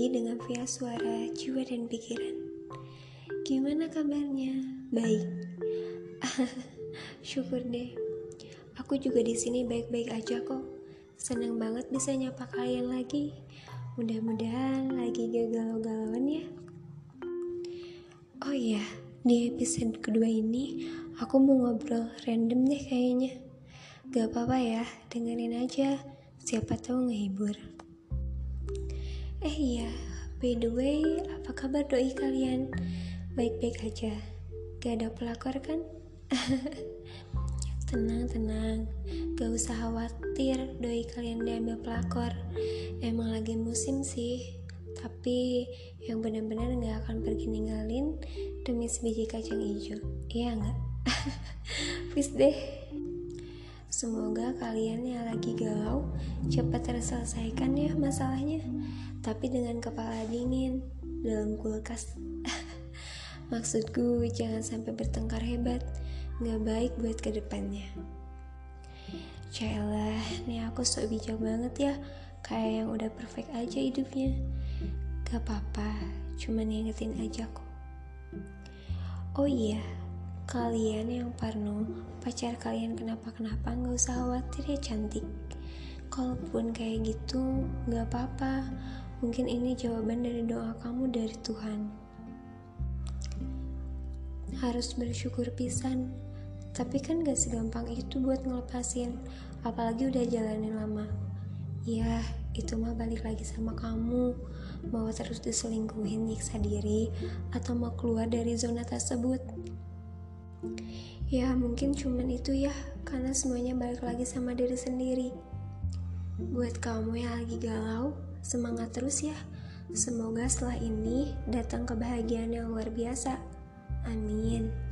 lagi dengan Via Suara Jiwa dan Pikiran. Gimana kabarnya? Baik. Syukur deh. Aku juga di sini baik-baik aja kok. Senang banget bisa nyapa kalian lagi. Mudah-mudahan lagi gak galau-galauan ya. Oh iya, di episode kedua ini aku mau ngobrol random deh kayaknya. Gak apa-apa ya, dengerin aja. Siapa tahu ngehibur. Iya, by the way, apa kabar doi kalian? Baik-baik aja, gak ada pelakor kan? Tenang, gak usah khawatir doi kalian diambil pelakor. Emang lagi musim sih, tapi yang benar-benar gak akan pergi ninggalin demi sebiji kacang ijo, iya gak? Please deh. Semoga kalian yang lagi galau cepat terselesaikan ya masalahnya, tapi dengan kepala dingin dalam kulkas. Maksudku jangan sampai bertengkar hebat, nggak baik buat kedepannya. Cailah, nih aku sok bijak banget ya, kayak yang udah perfect aja hidupnya. Gak apa-apa, cuma ngingetin aja kok. Oh iya, kalian yang parno pacar kalian kenapa-kenapa, gak usah khawatir ya cantik. Kalaupun kayak gitu gak apa-apa, mungkin ini jawaban dari doa kamu dari Tuhan. Harus bersyukur pisan, tapi kan gak segampang itu buat ngelepasin, apalagi udah jalanin lama. Ya itu mah balik lagi sama kamu, mau terus diselingkuhin, nyiksa diri, atau mau keluar dari zona tersebut. Ya mungkin cuman itu ya, karena semuanya balik lagi sama diri sendiri. Buat kamu yang lagi galau, semangat terus ya. Semoga setelah ini datang kebahagiaan yang luar biasa. Amin.